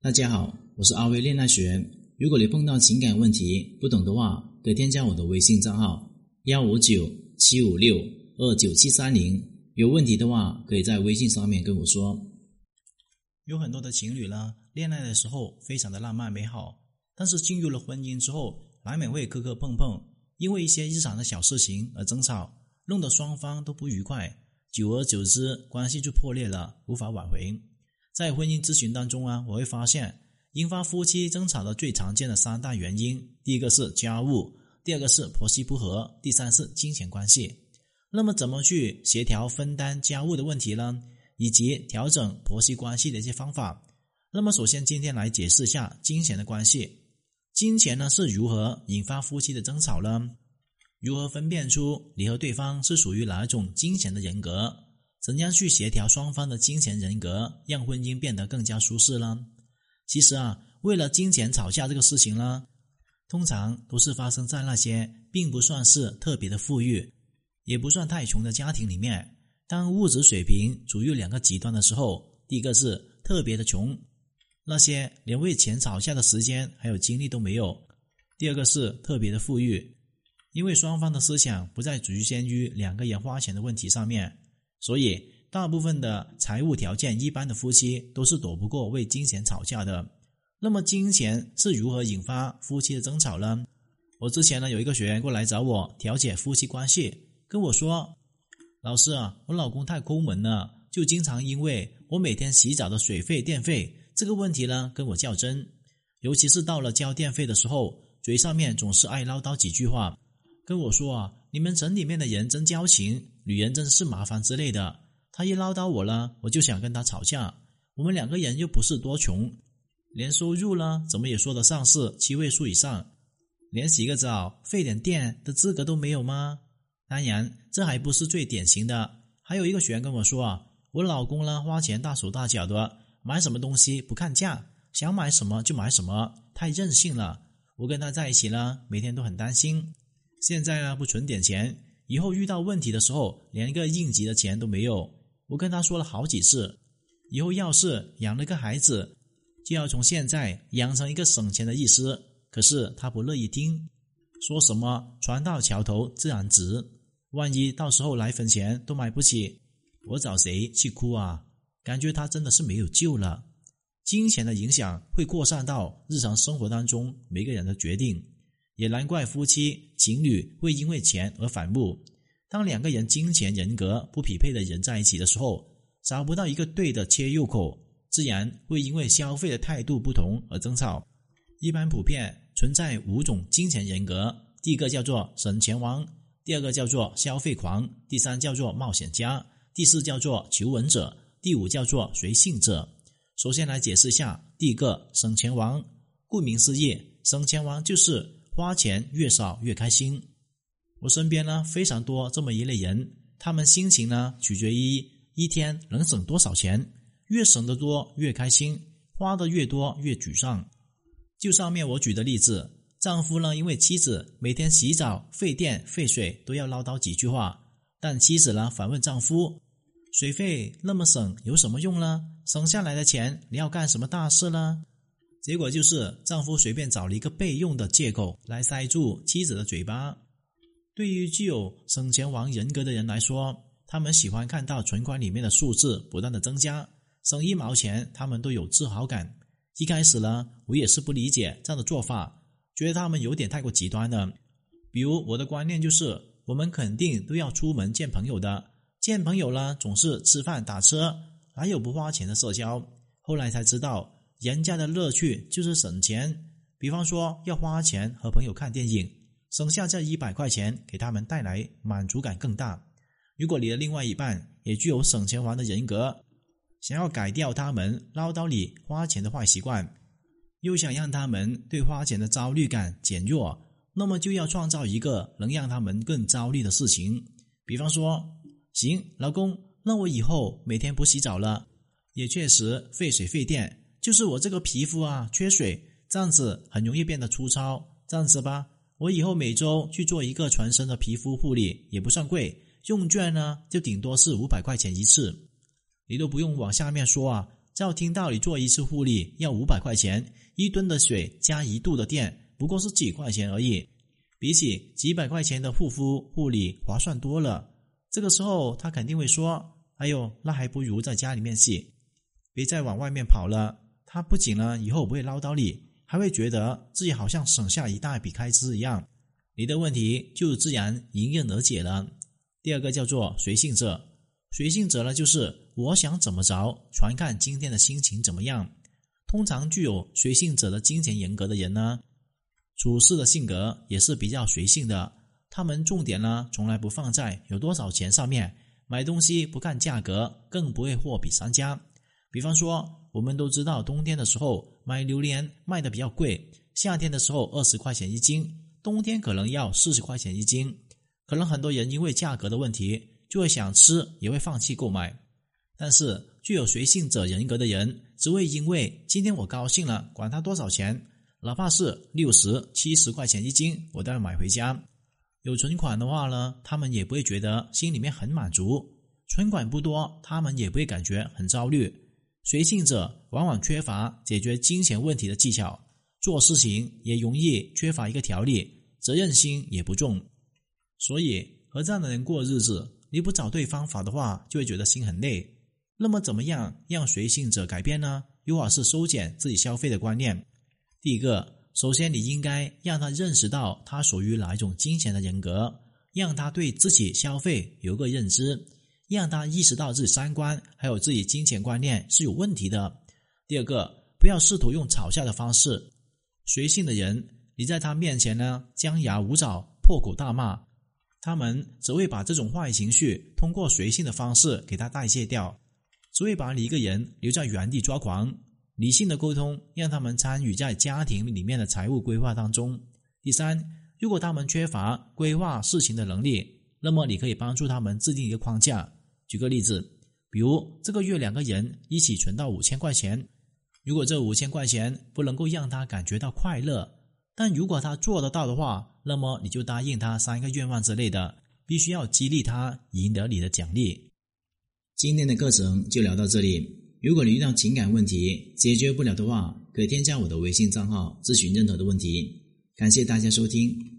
大家好，我是阿威恋爱学。如果你碰到情感问题不懂的话，可以添加我的微信账号 159-756-29730， 有问题的话可以在微信上面跟我说。有很多的情侣呢，恋爱的时候非常的浪漫美好，但是进入了婚姻之后，难免会磕磕碰碰，因为一些日常的小事情而争吵，弄得双方都不愉快，久而久之关系就破裂了，无法挽回。在婚姻咨询当中啊，我会发现引发夫妻争吵的最常见的三大原因，第一个是家务，第二个是婆媳不和，第三是金钱关系。那么怎么去协调分担家务的问题呢，以及调整婆媳关系的一些方法。那么首先今天来解释一下金钱的关系。金钱呢是如何引发夫妻的争吵呢？如何分辨出你和对方是属于哪一种金钱的人格？怎样去协调双方的金钱人格，让婚姻变得更加舒适呢？其实啊，为了金钱吵架这个事情呢，通常都是发生在那些并不算是特别的富裕，也不算太穷的家庭里面。当物质水平处于两个极端的时候，第一个是特别的穷，那些连为钱吵架的时间还有精力都没有；第二个是特别的富裕，因为双方的思想不再局限于两个人花钱的问题上面，所以大部分的财务条件一般的夫妻都是躲不过为金钱吵架的。那么金钱是如何引发夫妻的争吵呢？我之前呢有一个学员过来找我调解夫妻关系，跟我说，老师啊，我老公太抠门了，就经常因为我每天洗澡的水费电费这个问题呢跟我较真，尤其是到了交电费的时候，嘴上面总是爱唠叨几句话，跟我说啊，你们城里面的人真矫情，女人真是麻烦之类的。他一唠叨我了，我就想跟他吵架。我们两个人又不是多穷，连收入呢怎么也说得上是7位数以上，连洗个澡费点电的资格都没有吗？当然这还不是最典型的，还有一个学员跟我说啊，我老公呢花钱大手大脚的，买什么东西不看价，想买什么就买什么，太任性了。我跟他在一起呢，每天都很担心，现在呢不存点钱，以后遇到问题的时候连一个应急的钱都没有。我跟他说了好几次，以后要是养了个孩子，就要从现在养成一个省钱的意识，可是他不乐意听，说什么船到桥头自然直，万一到时候来分钱都买不起，我找谁去哭啊？感觉他真的是没有救了。金钱的影响会扩散到日常生活当中每个人的决定，也难怪夫妻情侣会因为钱而反目。当两个人金钱人格不匹配的人在一起的时候，找不到一个对的切入口，自然会因为消费的态度不同而争吵。一般普遍存在5种金钱人格，第一个叫做省钱王，第二个叫做消费狂，第3叫做冒险家，第4叫做求稳者，第5叫做随性者。首先来解释一下第一个省钱王。顾名思义，省钱王就是花钱越少越开心。我身边呢非常多这么一类人，他们心情呢取决于一天能省多少钱，越省得多越开心，花得越多越沮丧。就上面我举的例子，丈夫呢因为妻子每天洗澡费电费水都要唠叨几句话，但妻子呢反问丈夫，水费那么省有什么用呢？省下来的钱你要干什么大事呢？结果就是丈夫随便找了一个备用的借口来塞住妻子的嘴巴。对于具有省钱王人格的人来说，他们喜欢看到存款里面的数字不断的增加，省1毛钱他们都有自豪感。一开始呢，我也是不理解这样的做法，觉得他们有点太过极端了。比如我的观念就是，我们肯定都要出门见朋友的，见朋友呢总是吃饭打车，哪有不花钱的社交？后来才知道人家的乐趣就是省钱，比方说要花钱和朋友看电影，省下这100块钱给他们带来满足感更大。如果你的另外一半也具有省钱王的人格，想要改掉他们唠叨你花钱的坏习惯，又想让他们对花钱的焦虑感减弱，那么就要创造一个能让他们更焦虑的事情。比方说，行，老公，那我以后每天不洗澡了，也确实费水费电，就是我这个皮肤啊缺水，这样子很容易变得粗糙，这样子吧，我以后每周去做一个全身的皮肤护理，也不算贵，用券呢就顶多是500块钱一次。你都不用往下面说啊，照听道理做一次护理要500块钱，1吨的水加1度的电不过是几块钱而已，比起几百块钱的护肤护理划算多了。这个时候他肯定会说，哎呦，那还不如在家里面洗，别再往外面跑了。他不仅呢以后不会唠叨你，还会觉得自己好像省下一大笔开支一样，你的问题就自然迎刃而解了。第二个叫做随性者。随性者呢，就是我想怎么着，全看今天的心情怎么样。通常具有随性者的金钱严格的人呢，处事的性格也是比较随性的。他们重点呢从来不放在有多少钱上面，买东西不看价格，更不会货比三家。比方说我们都知道冬天的时候买榴莲卖的比较贵，夏天的时候20块钱一斤，冬天可能要40块钱一斤。可能很多人因为价格的问题就会想吃，也会放弃购买。但是具有随性者人格的人只会因为今天我高兴了，管他多少钱，哪怕是60、70块钱一斤我都要买回家。有存款的话呢，他们也不会觉得心里面很满足，存款不多他们也不会感觉很焦虑。随性者往往缺乏解决金钱问题的技巧，做事情也容易缺乏一个条理，责任心也不重。所以和这样的人过日子，你不找对方法的话，就会觉得心很累。那么怎么样让随性者改变呢？又或是收减自己消费的观念。第一个，首先你应该让他认识到他属于哪一种金钱的人格，让他对自己消费有个认知，让他意识到自己三观还有自己金钱观念是有问题的。第二个，不要试图用吵架的方式。随性的人，你在他面前呢张牙舞爪、破口大骂，他们只会把这种坏情绪通过随性的方式给他代谢掉，只会把你一个人留在原地抓狂。理性的沟通让他们参与在家庭里面的财务规划当中。第三，如果他们缺乏规划事情的能力，那么你可以帮助他们制定一个框架。举个例子，比如这个月2个人一起存到5000块钱，如果这5000块钱不能够让他感觉到快乐，但如果他做得到的话，那么你就答应他3个愿望之类的，必须要激励他赢得你的奖励。今天的课程就聊到这里，如果你遇到情感问题解决不了的话，可以添加我的微信账号咨询任何的问题。感谢大家收听。